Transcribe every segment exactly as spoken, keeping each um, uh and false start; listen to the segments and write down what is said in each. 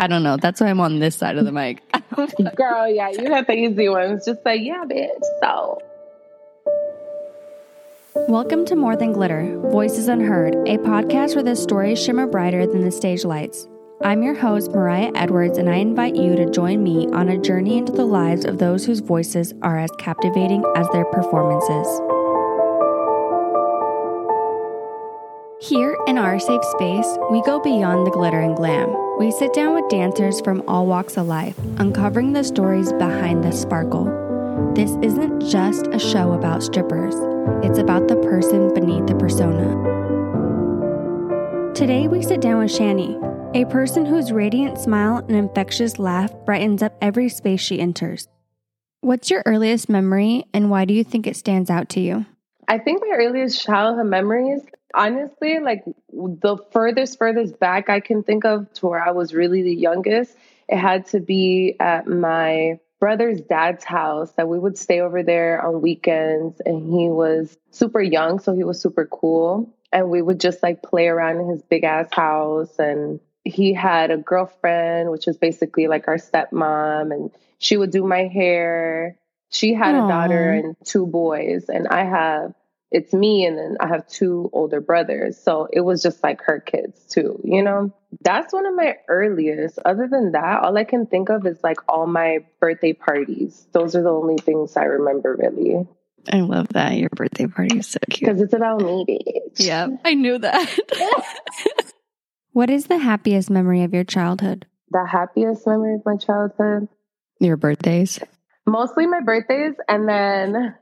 I don't know. That's why I'm on this side of the mic. Girl, yeah, you have the easy ones. Just say, yeah, bitch, so. Welcome to More Than Glitter, Voices Unheard, a podcast where the stories shimmer brighter than the stage lights. I'm your host, Mariah Edwards, and I invite you to join me on a journey into the lives of those whose voices are as captivating as their performances. Here in our safe space, we go beyond the glitter and glam. We sit down with dancers from all walks of life, uncovering the stories behind the sparkle. This isn't just a show about strippers. It's about the person beneath the persona. Today, we sit down with Shannie, a person whose radiant smile and infectious laugh brightens up every space she enters. What's your earliest memory, and why do you think it stands out to you? I think my earliest childhood memories, honestly, like the furthest, furthest back I can think of to where I was really the youngest, it had to be at my brother's dad's house that we would stay over there on weekends. And he was super young, so he was super cool. And we would just like play around in his big ass house. And he had a girlfriend, which was basically like our stepmom. And she would do my hair. She had Aww. a daughter and two boys, and I have, it's me, and then I have two older brothers. So it was just like her kids too, you know? That's one of my earliest. Other than that, all I can think of is like all my birthday parties. Those are the only things I remember really. I love that. Your birthday party is so cute. Because it's about me, bitch. Yeah, I knew that. What is the happiest memory of your childhood? The happiest memory of my childhood? Your birthdays? Mostly my birthdays, and then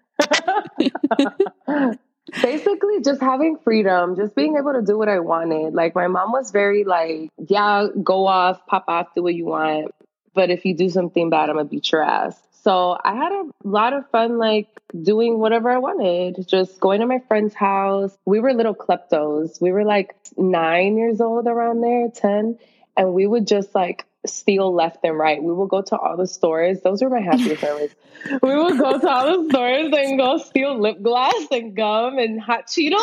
basically just having freedom, just being able to do what I wanted. Like my mom was very like, yeah, go off, pop off, do what you want. But if you do something bad, I'm going to beat your ass. So I had a lot of fun, like doing whatever I wanted, just going to my friend's house. We were little kleptos. We were like nine years old around there, ten. And we would just like steal left and right. We will go to all the stores. Those were my happiest memories. We will go to all the stores and go steal lip gloss and gum and hot Cheetos.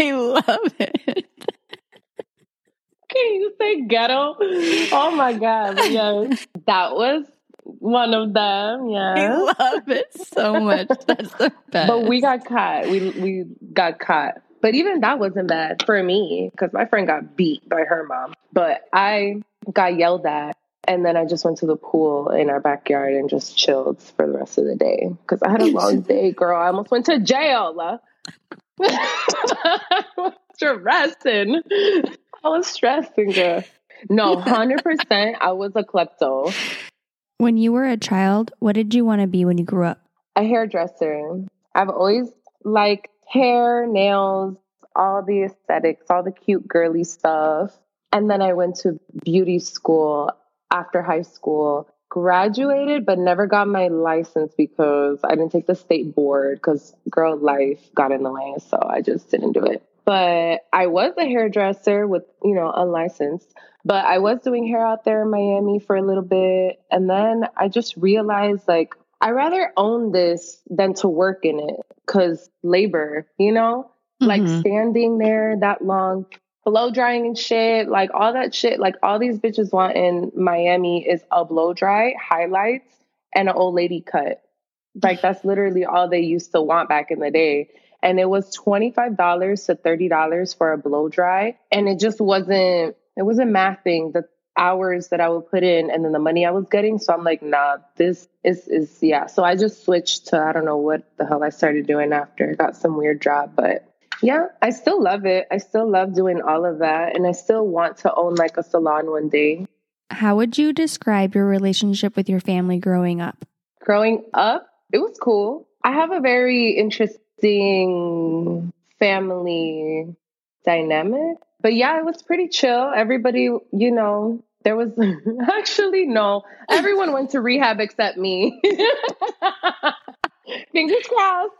I love it. Can you say ghetto? Oh my God. Yes. That was one of them. Yeah. I love it so much. That's the best. But we got caught. We we got caught. But even that wasn't bad for me because my friend got beat by her mom. But I got yelled at. And then I just went to the pool in our backyard and just chilled for the rest of the day because I had a long day, girl. I almost went to jail. I was stressing. I was stressing, girl. No, one hundred percent. I was a klepto. When you were a child, what did you want to be when you grew up? A hairdresser. I've always liked hair, nails, all the aesthetics, all the cute girly stuff. And then I went to beauty school after high school, graduated, but never got my license because I didn't take the state board because girl life got in the way. So I just didn't do it. But I was a hairdresser with, you know, unlicensed, but I was doing hair out there in Miami for a little bit. And then I just realized like, I rather own this than to work in it because labor, you know, mm-hmm. like standing there that long, blow drying and shit, like all that shit, like all these bitches want in Miami is a blow dry, highlights, and an old lady cut. Like that's literally all they used to want back in the day. And it was twenty-five dollars to thirty dollars for a blow dry. And it just wasn't, it wasn't mathing the hours that I would put in and then the money I was getting. So I'm like, nah, this is, is yeah. So I just switched to, I don't know what the hell I started doing after. I got some weird job, but yeah, I still love it. I still love doing all of that. And I still want to own like a salon one day. How would you describe your relationship with your family growing up? Growing up, it was cool. I have a very interesting family dynamic. But yeah, it was pretty chill. Everybody, you know, there was actually no, everyone went to rehab except me. Fingers crossed.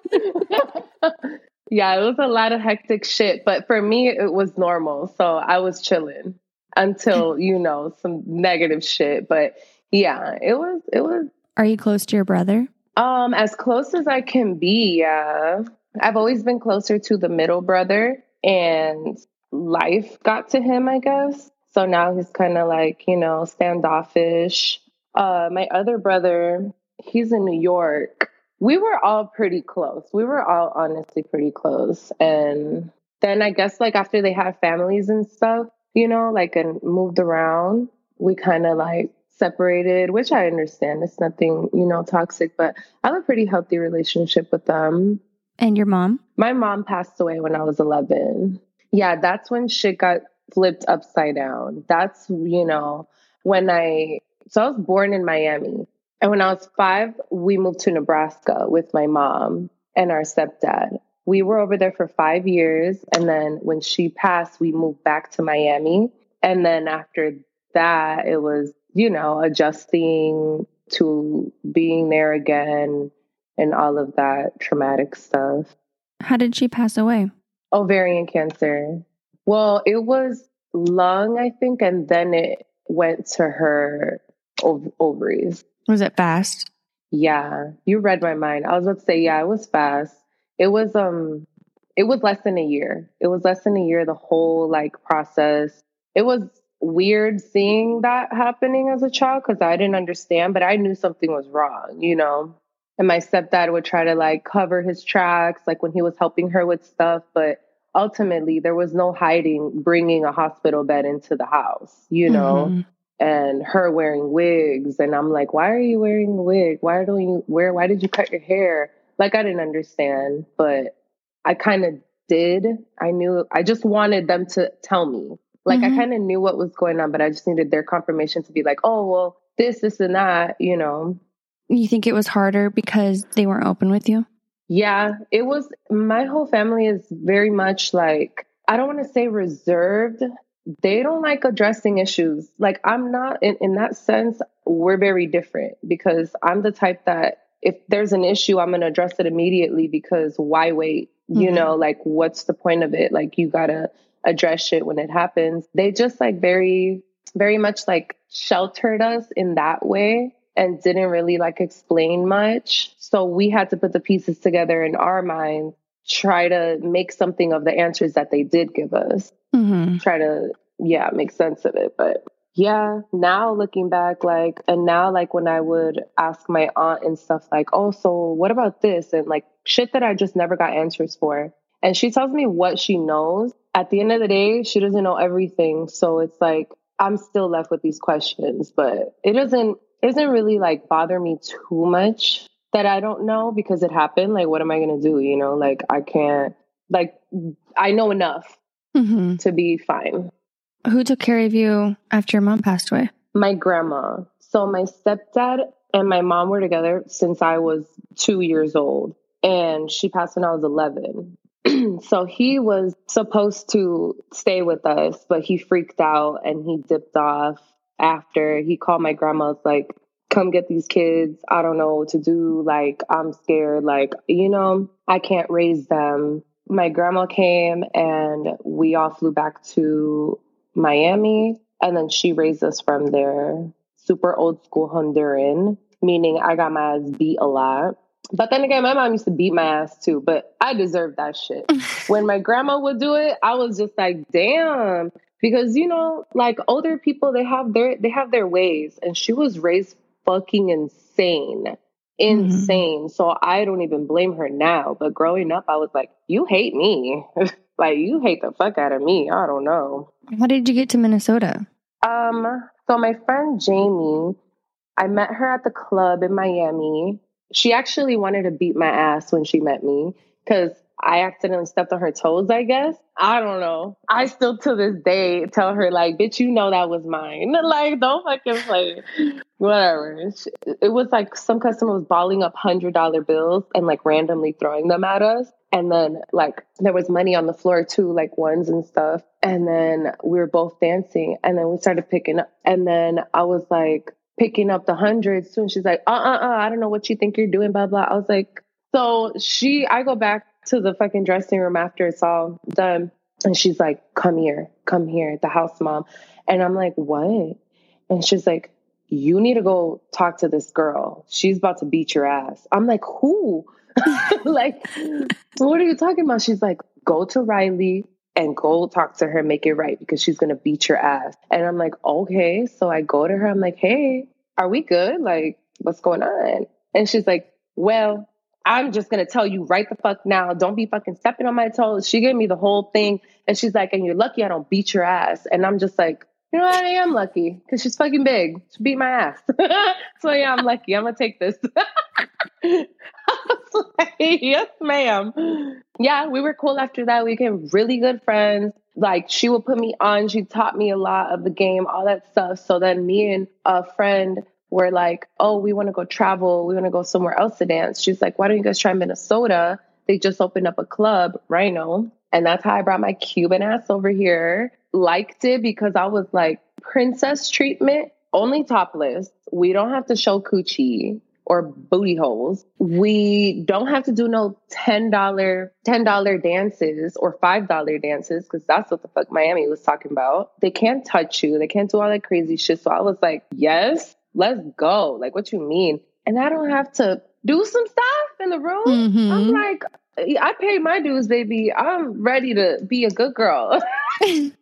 Yeah, it was a lot of hectic shit, but for me, it was normal. So I was chilling until, you know, some negative shit. But yeah, it was, it was. Are you close to your brother? Um, as close as I can be. Yeah. I've always been closer to the middle brother and life got to him, I guess. So now he's kind of like, you know, standoffish. Uh, my other brother, he's in New York. We were all pretty close. We were all honestly pretty close. And then I guess like after they had families and stuff, you know, like and moved around, we kind of like separated, which I understand. It's nothing, you know, toxic, but I have a pretty healthy relationship with them. And your mom? My mom passed away when I was eleven. Yeah, that's when shit got flipped upside down. That's, you know, when I, so I was born in Miami. And when I was five, we moved to Nebraska with my mom and our stepdad. We were over there for five years. And then when she passed, we moved back to Miami. And then after that, it was, you know, adjusting to being there again and all of that traumatic stuff. How did she pass away? Ovarian cancer. Well, it was lung, I think, and then it went to her ov- ovaries. Was it fast? Yeah. You read my mind. I was about to say, yeah, it was fast. It was, um, it was less than a year. It was less than a year, the whole like process. It was weird seeing that happening as a child because I didn't understand, but I knew something was wrong, you know? And my stepdad would try to like cover his tracks, like when he was helping her with stuff. But ultimately, there was no hiding bringing a hospital bed into the house, you know, mm-hmm. and her wearing wigs. And I'm like, why are you wearing a wig? Why don't you wear? Why did you cut your hair? Like, I didn't understand, but I kind of did. I knew I just wanted them to tell me, like, mm-hmm. I kind of knew what was going on, but I just needed their confirmation to be like, oh, well, this, this and that, you know. You think it was harder because they weren't open with you? Yeah, it was. My whole family is very much like, I don't want to say reserved. They don't like addressing issues. Like I'm not in, in that sense. We're very different because I'm the type that if there's an issue, I'm going to address it immediately because why wait? Mm-hmm. You know, like what's the point of it? Like you got to address it when it happens. They just like very, very much like sheltered us in that way. And didn't really like explain much. So we had to put the pieces together in our mind, try to make something of the answers that they did give us, mm-hmm. try to, yeah, make sense of it. But yeah, now looking back, like, and now like when I would ask my aunt and stuff like, oh, so what about this? And like shit that I just never got answers for. And she tells me what she knows. At the end of the day, she doesn't know everything. So it's like, I'm still left with these questions, but it doesn't, It doesn't really like bother me too much that I don't know because it happened. Like, what am I going to do? You know, like I can't, like I know enough mm-hmm. to be fine. Who took care of you after your mom passed away? My grandma. So my stepdad and my mom were together since I was two years old and she passed when I was eleven. So he was supposed to stay with us, but he freaked out and he dipped off. After he called my grandma's like, come get these kids. I don't know what to do. Like, I'm scared. Like, you know, I can't raise them. My grandma came and we all flew back to Miami. And then she raised us from there. Super old school Honduran, meaning I got my ass beat a lot. But then again, my mom used to beat my ass too, but I deserved that shit. When my grandma would do it, I was just like, damn. Because, you know, like older people, they have their they have their ways. And she was raised fucking insane, insane. Mm-hmm. So I don't even blame her now. But growing up, I was like, you hate me. Like, you hate the fuck out of me. I don't know. How did you get to Minnesota? Um. So my friend Jamie, I met her at the club in Miami. She actually wanted to beat my ass when she met me because I accidentally stepped on her toes, I guess. I don't know. I still to this day tell her, like, bitch, you know that was mine. Like, don't fucking play. Whatever. It was like some customer was balling up one hundred dollar bills and like randomly throwing them at us. And then like there was money on the floor too, like ones and stuff. And then we were both dancing and then we started picking up. And then I was like picking up the hundreds too. And she's like, uh-uh-uh, I don't know what you think you're doing, blah, blah. I was like, so she, I go back to the fucking dressing room after it's all done. And she's like, come here, come here, the house mom. And I'm like, what? And she's like, you need to go talk to this girl. She's about to beat your ass. I'm like, who? Like, what are you talking about? She's like, go to Riley, and go talk to her, make it right, because she's going to beat your ass. And I'm like, okay. So I go to her. I'm like, hey, are we good? Like, what's going on? And she's like, well, I'm just going to tell you right the fuck now. Don't be fucking stepping on my toes. She gave me the whole thing. And she's like, and you're lucky I don't beat your ass. And I'm just like, you know what? I am lucky because she's fucking big. She beat my ass. So yeah, I'm lucky. I'm going to take this. I was like, yes, ma'am. Yeah, we were cool after that. We became really good friends. Like, she would put me on. She taught me a lot of the game, all that stuff. So then me and a friend were like, oh, we want to go travel. We want to go somewhere else to dance. She's like, why don't you guys try Minnesota? They just opened up a club, Rhino. And that's how I brought my Cuban ass over here. Liked it because I was like, princess treatment, only topless. We don't have to show coochie or booty holes. We don't have to do no ten dollar dances or five dollar dances, because that's what the fuck Miami was talking about. They can't touch you. They can't do all that crazy shit. So I was like, yes, let's go. Like, what you mean? And I don't have to do some stuff in the room. Mm-hmm. I'm like, I pay my dues, baby. I'm ready to be a good girl.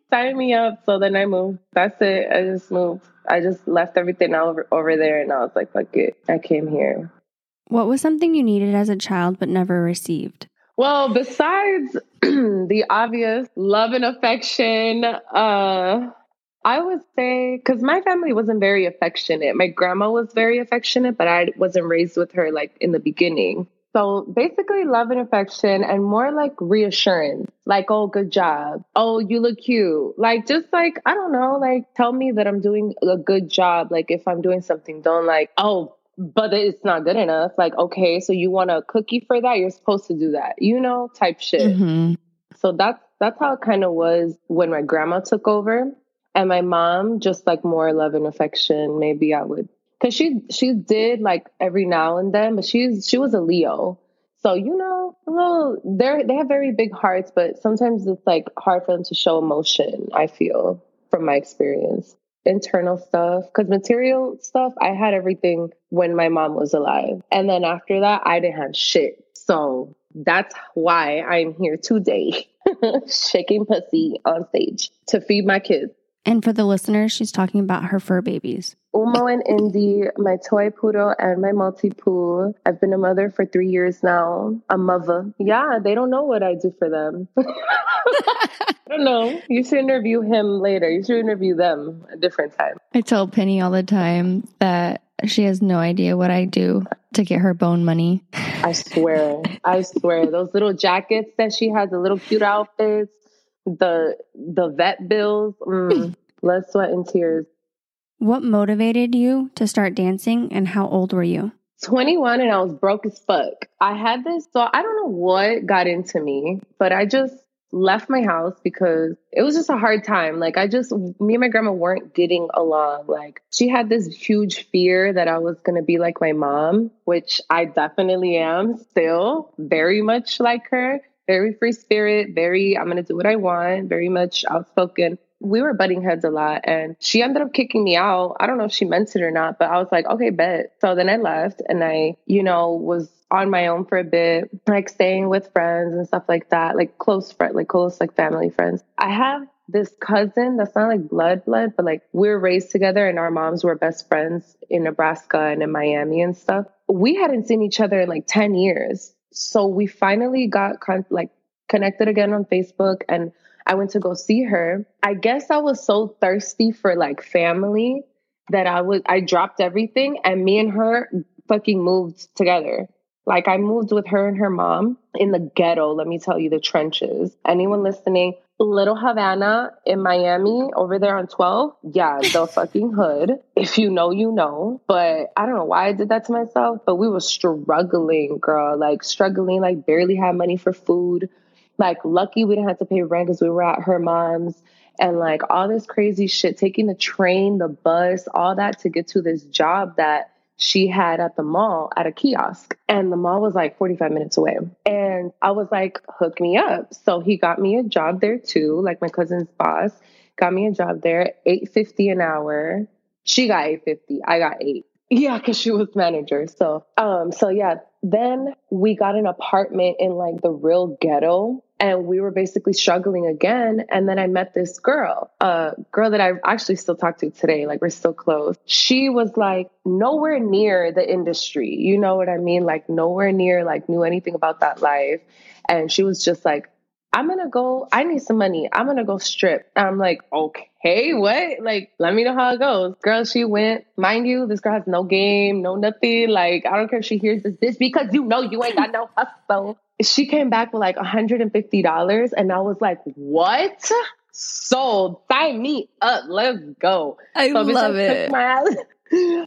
Sign me up. So then I moved. That's it. I just moved. I just left everything over, over there, and I was like, fuck it. I came here. What was something you needed as a child but never received? Well, besides the obvious love and affection, uh, I would say, because my family wasn't very affectionate. My grandma was very affectionate, but I wasn't raised with her like in the beginning. So basically love and affection, and more like reassurance, like, oh, good job. Oh, you look cute. Like, just like, I don't know, like, tell me that I'm doing a good job. Like, if I'm doing something, don't like, oh, but it's not good enough. Like, okay, so you want a cookie for that? You're supposed to do that, you know, type shit. Mm-hmm. So that's, that's how it kind of was when my grandma took over. And my mom, just like more love and affection. Maybe I would. Cause she, she did like every now and then, but she's, she was a Leo. So, you know, a little, they're, they have very big hearts, but sometimes it's like hard for them to show emotion. I feel, from my experience, internal stuff, cause material stuff, I had everything when my mom was alive. And then after that, I didn't have shit. So that's why I'm here today, shaking pussy on stage to feed my kids. And for the listeners, she's talking about her fur babies. Umo and Indy, my toy poodle and my multi-poo. I've been a mother for three years now. A mother. Yeah, they don't know what I do for them. I don't know. You should interview him later. You should interview them a different time. I tell Penny all the time that she has no idea what I do to get her bone money. I swear. I swear. Those little jackets that she has, the little cute outfits. The the vet bills, mm, blood, sweat, and tears. What motivated you to start dancing, and how old were you? twenty-one, and I was broke as fuck. I had this, so I don't know what got into me, but I just left my house because it was just a hard time. Like, I just, me and my grandma weren't getting along. Like, she had this huge fear that I was going to be like my mom, which I definitely am still, very much like her. Very free spirit, very, I'm going to do what I want, very much outspoken. We were butting heads a lot, and she ended up kicking me out. I don't know if she meant it or not, but I was like, okay, bet. So then I left, and I, you know, was on my own for a bit, like staying with friends and stuff like that, like close friends, like close, like family friends. I have this cousin that's not like blood blood, but like we were raised together, and our moms were best friends in Nebraska and in Miami and stuff. We hadn't seen each other in like ten years. So we finally got con- like connected again on Facebook, and I went to go see her. I guess I was so thirsty for like family that I was, I dropped everything, and me and her fucking moved together. Like, I moved with her and her mom in the ghetto. Let me tell you, the trenches. Anyone listening, Little Havana in Miami over there on twelve. Yeah, the fucking hood. If you know, you know. But I don't know why I did that to myself, but we were struggling, girl, like struggling, like barely had money for food. Like, lucky we didn't have to pay rent because we were at her mom's, and like all this crazy shit, taking the train, the bus, all that to get to this job that she had at the mall at a kiosk, and the mall was like forty-five minutes away. And I was like, hook me up. So he got me a job there too. Like, my cousin's boss got me a job there, eight fifty an hour. She got eight fifty. I got eight. Yeah. Cause she was manager. So, um, so yeah, then we got an apartment in like the real ghetto. And we were basically struggling again. And then I met this girl, a girl that I actually still talk to today. Like, we're still close. She was like nowhere near the industry. You know what I mean? Like nowhere near, like knew anything about that life. And she was just like, I'm going to go, I need some money. I'm going to go strip. And I'm like, okay, what? Like, let me know how it goes. Girl, she went. Mind you, this girl has no game, no nothing. Like, I don't care if she hears this, this because you know you ain't got no hustle. She came back with like one hundred fifty dollars. And I was like, what? Sold. Sign me up. Let's go. I so love it.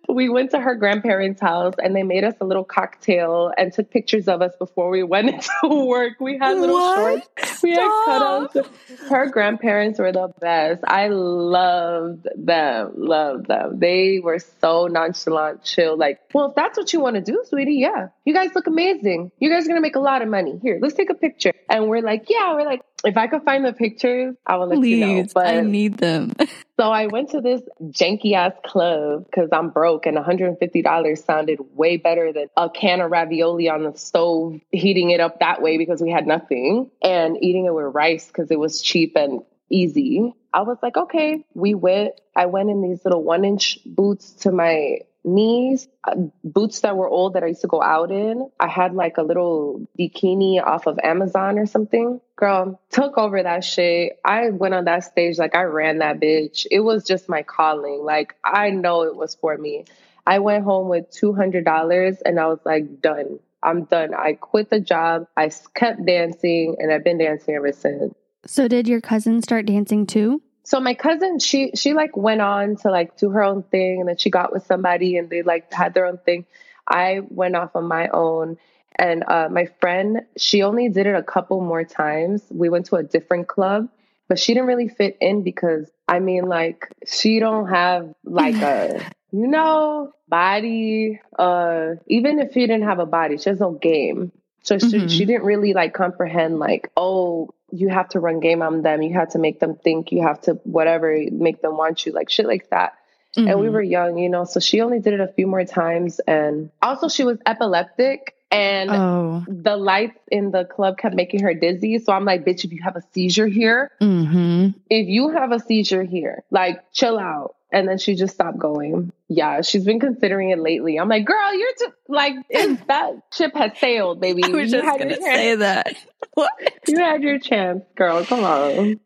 We went to her grandparents' house and they made us a little cocktail and took pictures of us before we went into work. We had little what? shorts. We Stop. had cutouts. Her grandparents were the best. I loved them. Loved them. They were so nonchalant, chill. Like, well, if that's what you want to do, sweetie, yeah. You guys look amazing. You guys are going to make a lot of money. Here, let's take a picture. And we're like, yeah, we're like, if I could find the pictures, I will let Please, you know. But I need them. So I went to this janky ass club because I'm broke and one hundred fifty dollars sounded way better than a can of ravioli on the stove, heating it up that way because we had nothing and eating it with rice because it was cheap and easy. I was like, okay, we went. I went in these little one inch boots to my knees, uh, boots that were old that I used to go out in. I had like a little bikini off of Amazon or something. Girl, took over that shit. I went on that stage like I ran that bitch. It was just my calling. Like, I know it was for me. I went home with two hundred dollars and I was like, done. I'm done. I quit the job. I kept dancing and I've been dancing ever since. So did your cousin start dancing too? So my cousin, she, she like went on to like do her own thing and then she got with somebody and they like had their own thing. I went off on my own and uh, my friend, she only did it a couple more times. We went to a different club, but she didn't really fit in because I mean, like she don't have like a, you know, body, uh, even if you didn't have a body, she has no game. So she, mm-hmm. she didn't really like comprehend like, oh, you have to run game on them. You have to make them think, you have to whatever, make them want you, like shit like that. Mm-hmm. And we were young, you know, so she only did it a few more times. And also she was epileptic and oh. the lights in the club kept making her dizzy. So I'm like, bitch, if you have a seizure here, mm-hmm. if you have a seizure here, like chill out. And then she just stopped going. Yeah, she's been considering it lately. I'm like, girl, you're just like, if that ship has sailed, baby. I was you just going to say that. What? You had your chance, girl. Come on.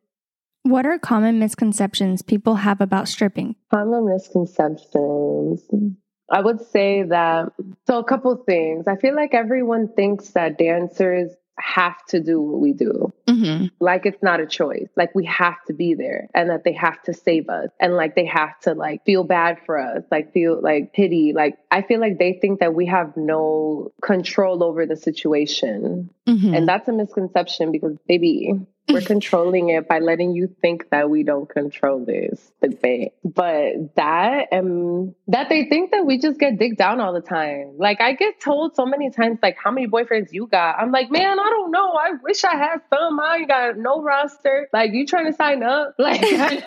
What are common misconceptions people have about stripping? Common misconceptions. I would say that, so a couple things. I feel like everyone thinks that dancers have to do what we do. Mm-hmm. Like it's not a choice. Like we have to be there and that they have to save us and like they have to like feel bad for us, like feel like pity. Like I feel like they think that we have no control over the situation. Mm-hmm. And that's a misconception because baby, we're controlling it by letting you think that we don't control this debate. But that and that they think that we just get dicked down all the time. Like I get told so many times, like, how many boyfriends you got? I'm like, man, I don't know. I wish I had some. I ain't got no roster. Like you trying to sign up? Like I,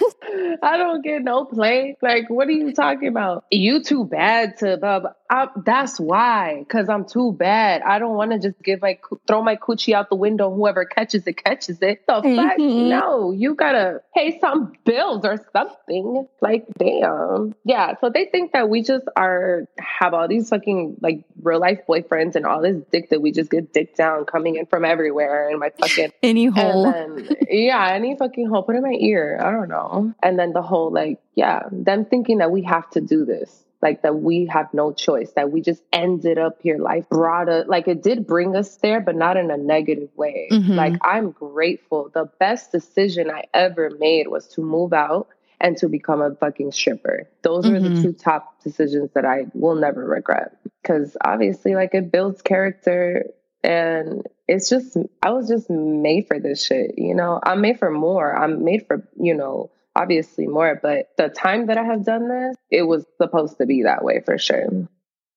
I don't get no play. Like what are you talking about? You too bad to blah, blah. I, that's why, because I'm too bad. I don't want to just give my, throw my coochie out the window. Whoever catches it, catches it. The mm-hmm. fuck? No, you gotta pay some bills or something. Like, damn. Yeah, so they think that we just are, have all these fucking, like, real life boyfriends and all this dick that we just get dick down coming in from everywhere and my fucking... any hole. And then, yeah, any fucking hole. Put in my ear. I don't know. And then the whole, like, yeah, them thinking that we have to do this. Like that we have no choice, that we just ended up here. Life brought us, like it did bring us there, but not in a negative way. Mm-hmm. Like I'm grateful. The best decision I ever made was to move out and to become a fucking stripper. Those mm-hmm. were the two top decisions that I will never regret. Because obviously like it builds character and it's just, I was just made for this shit. You know, I'm made for more. I'm made for, you know, obviously more, but the time that I have done this, it was supposed to be that way for sure.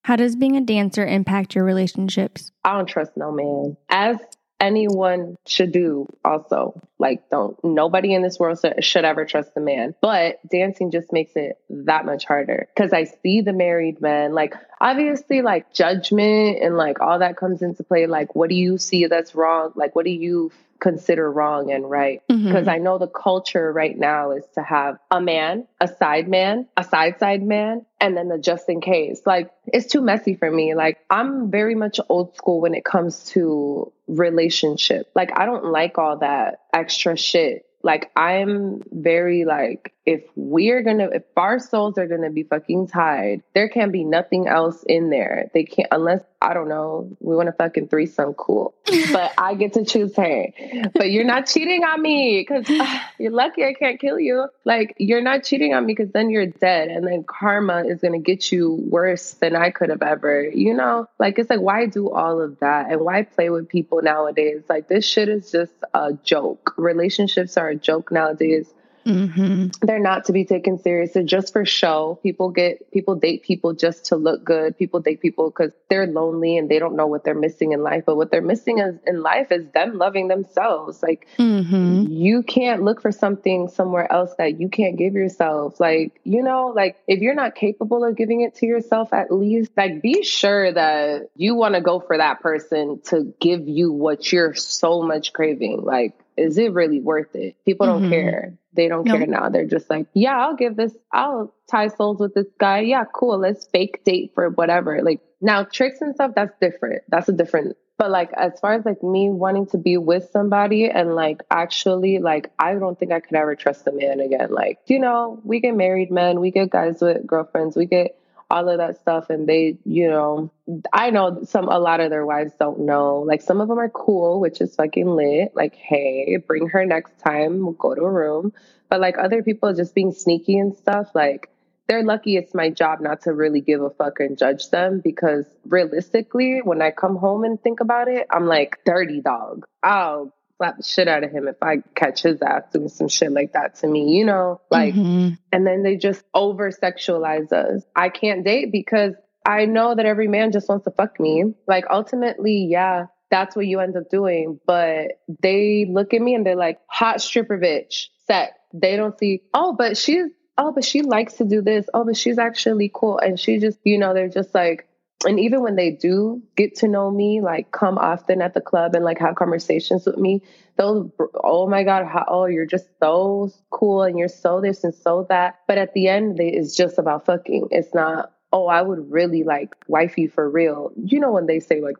How does being a dancer impact your relationships? I don't trust no man, as anyone should do also. Like, don't, nobody in this world should ever trust a man. But dancing just makes it that much harder, because I see the married men, like, obviously, like, judgment and like all that comes into play. Like, what do you see that's wrong? Like, what do you consider wrong and right? Mm-hmm. Because I know the culture right now is to have a man, a side man, a side side man, and then the just in case. Like, it's too messy for me. Like, I'm very much old school when it comes to relationship. Like, I don't like all that extra shit. Like, I'm very like, if we're going to, if our souls are going to be fucking tied, there can be nothing else in there. They can't, unless, I don't know, we want to fucking threesome, cool. But I get to choose her. But you're not cheating on me, because uh, you're lucky I can't kill you. Like, you're not cheating on me, because then you're dead. And then karma is going to get you worse than I could have ever, you know? Like, it's like, why do all of that? And why play with people nowadays? Like, this shit is just a joke. Relationships are a joke nowadays. Mm-hmm. They're not to be taken serious. They're just for show. People get, people date people just to look good. People date people because they're lonely and they don't know what they're missing in life. But what they're missing is, in life, is them loving themselves. Like, mm-hmm. you can't look for something somewhere else that you can't give yourself. Like, you know, like, if you're not capable of giving it to yourself, at least, like, be sure that you want to go for that person to give you what you're so much craving. Like, is it really worth it? People don't mm-hmm. care. They don't nope. care now. They're just like, yeah, I'll give this, I'll tie souls with this guy. Yeah, cool. Let's fake date for whatever. Like, now tricks and stuff, that's different. That's a different, but like, as far as like me wanting to be with somebody and like, actually, like, I don't think I could ever trust a man again. Like, you know, we get married men, we get guys with girlfriends, we get all of that stuff. And they, you know, I know some, a lot of their wives don't know, like, some of them are cool, which is fucking lit. Like, hey, bring her next time, we'll go to a room. But like, other people just being sneaky and stuff, like, they're lucky it's my job not to really give a fuck and judge them, because realistically, when I come home and think about it, I'm like, dirty dog. I'll slap the shit out of him if I catch his ass doing some shit like that to me, you know, like, mm-hmm. and then they just over sexualize us. I can't date because I know that every man just wants to fuck me. Like, ultimately, yeah, that's what you end up doing. But they look at me and they're like, hot stripper bitch, sex. They don't see, oh, but she's, oh, but she likes to do this. Oh, but she's actually cool. And she just, you know, they're just like, and even when they do get to know me, like, come often at the club and like have conversations with me, those, oh my God, how, oh, you're just so cool and you're so this and so that. But at the end, they, it's just about fucking. It's not, oh, I would really like wife you for real. You know, when they say like,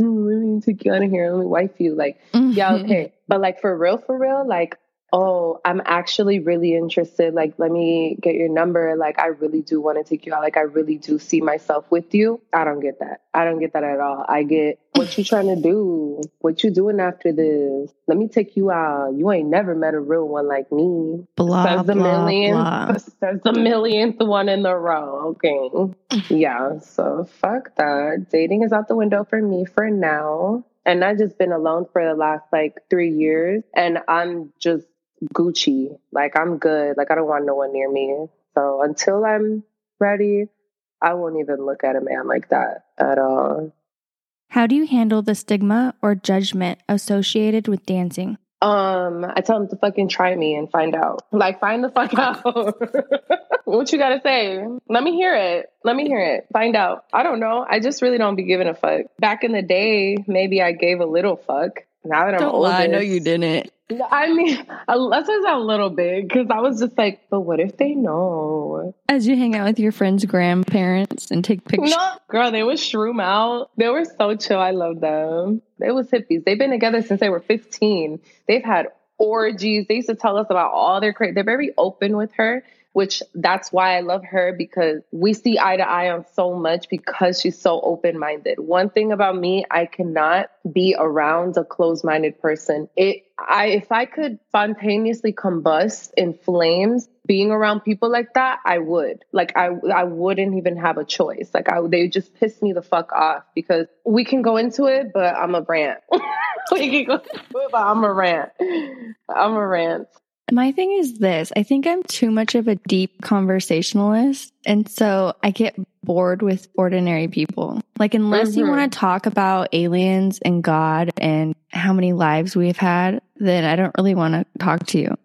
mm, let me take you out of here, let me wife you. Like, mm-hmm. yeah, okay. But like, for real, for real, like, oh, I'm actually really interested. Like, let me get your number. Like, I really do want to take you out. Like, I really do see myself with you. I don't get that. I don't get that at all. I get, what you trying to do? What you doing after this? Let me take you out. You ain't never met a real one like me. Blah, says the blah, million, blah. Says the millionth one in the row. Okay. Yeah. So fuck that. Dating is out the window for me for now. And I've just been alone for the last like three years and I'm just Gucci. Like, I'm good. Like, I don't want no one near me. So until I'm ready, I won't even look at a man like that at all. How do you handle the stigma or judgment associated with dancing? Um, I tell them to fucking try me and find out. Like, find the fuck out. What you gotta say? Let me hear it. Let me hear it. Find out. I don't know. I just really don't be giving a fuck. Back in the day, maybe I gave a little fuck. Now that I'm don't older, lie. No, you didn't. I mean, unless it's a little big, because I was just like, but what if they know? As you hang out with your friends' grandparents and take pictures. No, girl, they would shroom out. They were so chill. I love them. They was hippies. They've been together since they were fifteen. They've had orgies. They used to tell us about all their crazy. They're very open with her, which that's why I love her, because we see eye to eye on so much, because she's so open-minded. One thing about me, I cannot be around a closed-minded person. It, I, if I could spontaneously combust in flames being around people like that, I would. Like, I, I wouldn't even have a choice. Like, I, they just piss me the fuck off, because we can go into it, but I'm a rant. we can go into it, but I'm a rant. I'm a rant. My thing is this, I think I'm too much of a deep conversationalist. And so I get bored with ordinary people. Like, unless mm-hmm. you want to talk about aliens and God and how many lives we've had, then I don't really want to talk to you.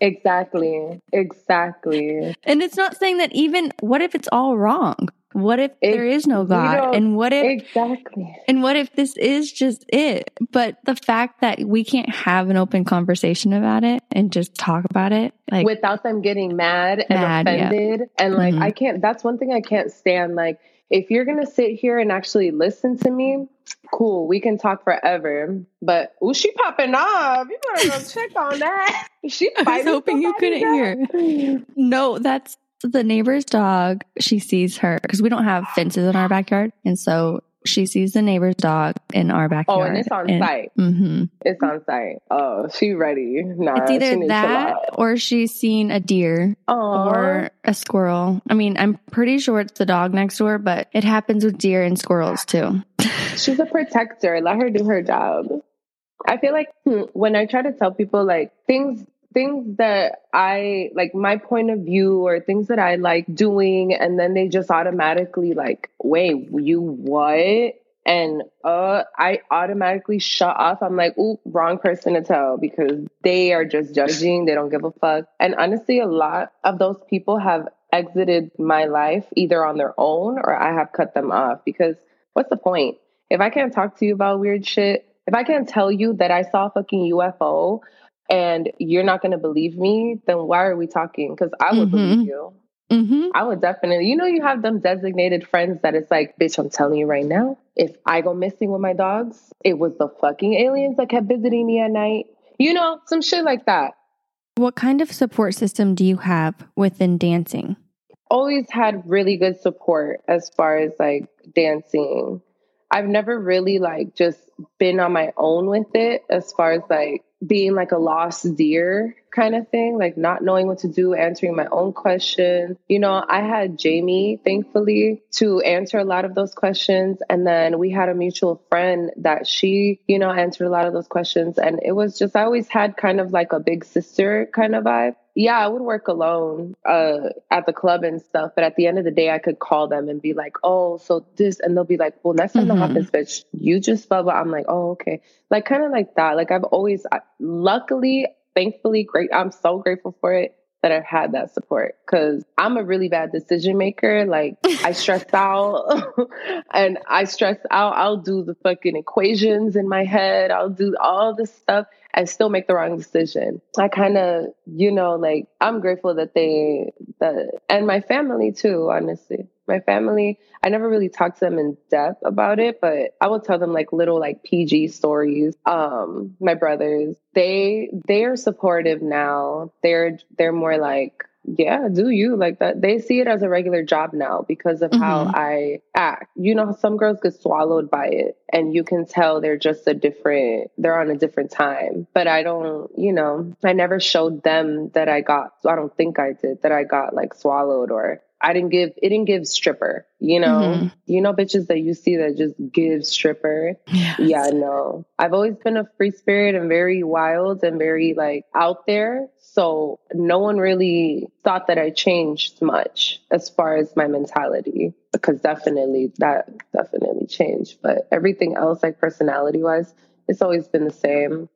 Exactly. Exactly. And it's not saying that even, what if it's all wrong? What if it, there is no God? And what if exactly? And what if this is just it? But the fact that we can't have an open conversation about it and just talk about it, like, without them getting mad and mad, offended, yeah. and like mm-hmm. I can't. That's one thing I can't stand. Like, if you're gonna sit here and actually listen to me, cool, we can talk forever. But oh, she popping off. You better go check on that. She I was hoping you couldn't up. hear. No, that's. The neighbor's dog, she sees her because we don't have fences in our backyard. And so she sees the neighbor's dog in our backyard. Oh, and it's on and, site. Mm-hmm. It's on site. Oh, she ready. Nah, it's either that or she's seen a deer Aww. or a squirrel. I mean, I'm pretty sure it's the dog next door, but it happens with deer and squirrels too. She's a protector. Let her do her job. I feel like hmm, when I try to tell people like things... things that I like, my point of view or things that I like doing, and then they just automatically like, wait, you what? And uh, I automatically shut off. I'm like, ooh, wrong person to tell because they are just judging. They don't give a fuck. And honestly, a lot of those people have exited my life either on their own or I have cut them off because what's the point? If I can't talk to you about weird shit, if I can't tell you that I saw a fucking U F O, and you're not going to believe me, then why are we talking? Because I would mm-hmm. believe you. Mm-hmm. I would definitely. You know, you have them designated friends that it's like, bitch, I'm telling you right now, if I go missing with my dogs, it was the fucking aliens that kept visiting me at night. You know, some shit like that. What kind of support system do you have within dancing? Always had really good support as far as like dancing. I've never really like just been on my own with it as far as like being like a lost deer kind of thing, like not knowing what to do, answering my own questions. You know, I had Jamie, thankfully, to answer a lot of those questions. And then we had a mutual friend that she, you know, answered a lot of those questions. And it was just, I always had kind of like a big sister kind of vibe. Yeah, I would work alone uh, at the club and stuff. But at the end of the day, I could call them and be like, oh, so this. And they'll be like, well, next time mm-hmm. that happens, bitch, you just blah, blah. I'm like, oh, okay. Like kind of like that. Like I've always, I, luckily, thankfully, great. I'm so grateful for it that I've had that support because I'm a really bad decision maker. Like I stress out and I stress out. I'll do the fucking equations in my head. I'll do all this stuff and still make the wrong decision. I kind of, you know, like I'm grateful that they, that, and my family too, honestly. My family, I never really talked to them in depth about it, but I will tell them like little like P G stories. Um, my brothers, they they are supportive now. They're they're more like, yeah, do you like that? They see it as a regular job now because of mm-hmm. how I act. You know, some girls get swallowed by it and you can tell they're just a different, they're on a different time. But I don't, you know, I never showed them that I got, I don't think I did, that I got like swallowed or I didn't give, it didn't give stripper, you know, mm-hmm. you know, bitches that you see that just give stripper. Yes. Yeah, no, I've always been a free spirit and very wild and very like out there. So no one really thought that I changed much as far as my mentality, because definitely that definitely changed. But everything else, like personality wise, it's always been the same.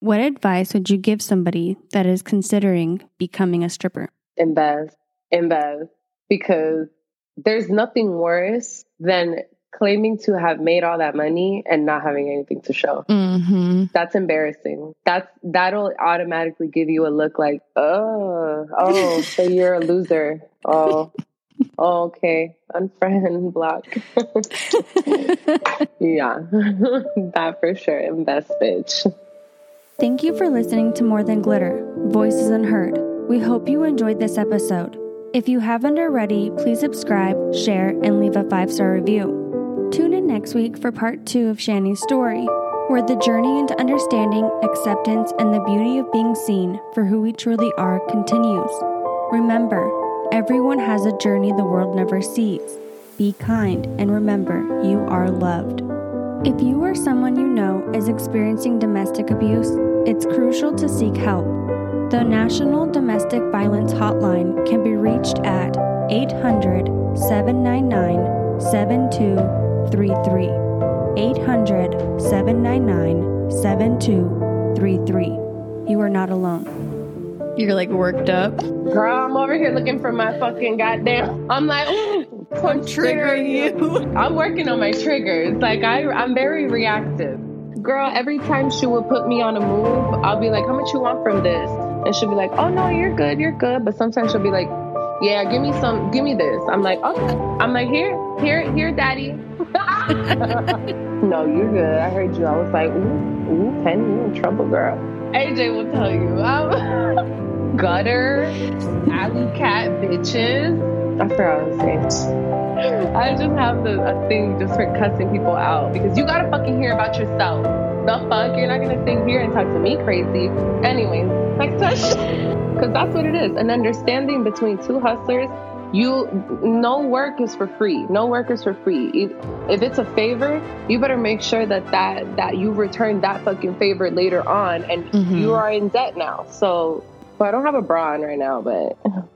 What advice would you give somebody that is considering becoming a stripper? Invest, invest. Because there's nothing worse than claiming to have made all that money and not having anything to show. Mm-hmm. That's embarrassing. That's that'll automatically give you a look like, oh, oh, so you're a loser. Oh, oh okay, unfriend, block. Yeah, that for sure. Invest, bitch. Thank you for listening to More Than Glitter, Voices Unheard. We hope you enjoyed this episode. If you haven't already, please subscribe, share, and leave a five-star review. Tune in next week for part two of Shannie's story, where the journey into understanding, acceptance, and the beauty of being seen for who we truly are continues. Remember, everyone has a journey the world never sees. Be kind, and remember, you are loved. If you or someone you know is experiencing domestic abuse, it's crucial to seek help. The National Domestic Violence Hotline can be reached at eight hundred, seven nine nine, seven two three three. eight hundred, seven nine nine, seven two three three. You are not alone. You're like worked up. Girl, I'm over here looking for my fucking goddamn. I'm like, ooh, I'm triggering you. I'm working on my triggers. Like, I, I'm very reactive. Girl, every time she would put me on a move, I'll be like, how much you want from this? And she'll be like, oh, no, you're good. You're good. But sometimes she'll be like, yeah, give me some. Give me this. I'm like, okay. I'm like, here, here, here, daddy. No, you're good. I heard you. I was like, ooh, ooh, Penny, you in trouble, girl. A J will tell you. I'm gutter, alley cat bitches. I forgot what I was saying. I just have the, a thing just for cussing people out because you gotta fucking hear about yourself. The fuck? You're not gonna sit here and talk to me crazy. Anyways, next question. Because that's what it is. An understanding between two hustlers. You, no work is for free. No work is for free. If, if it's a favor, you better make sure that, that, that you return that fucking favor later on and mm-hmm. you are in debt now. So, well, I don't have a bra on right now, but...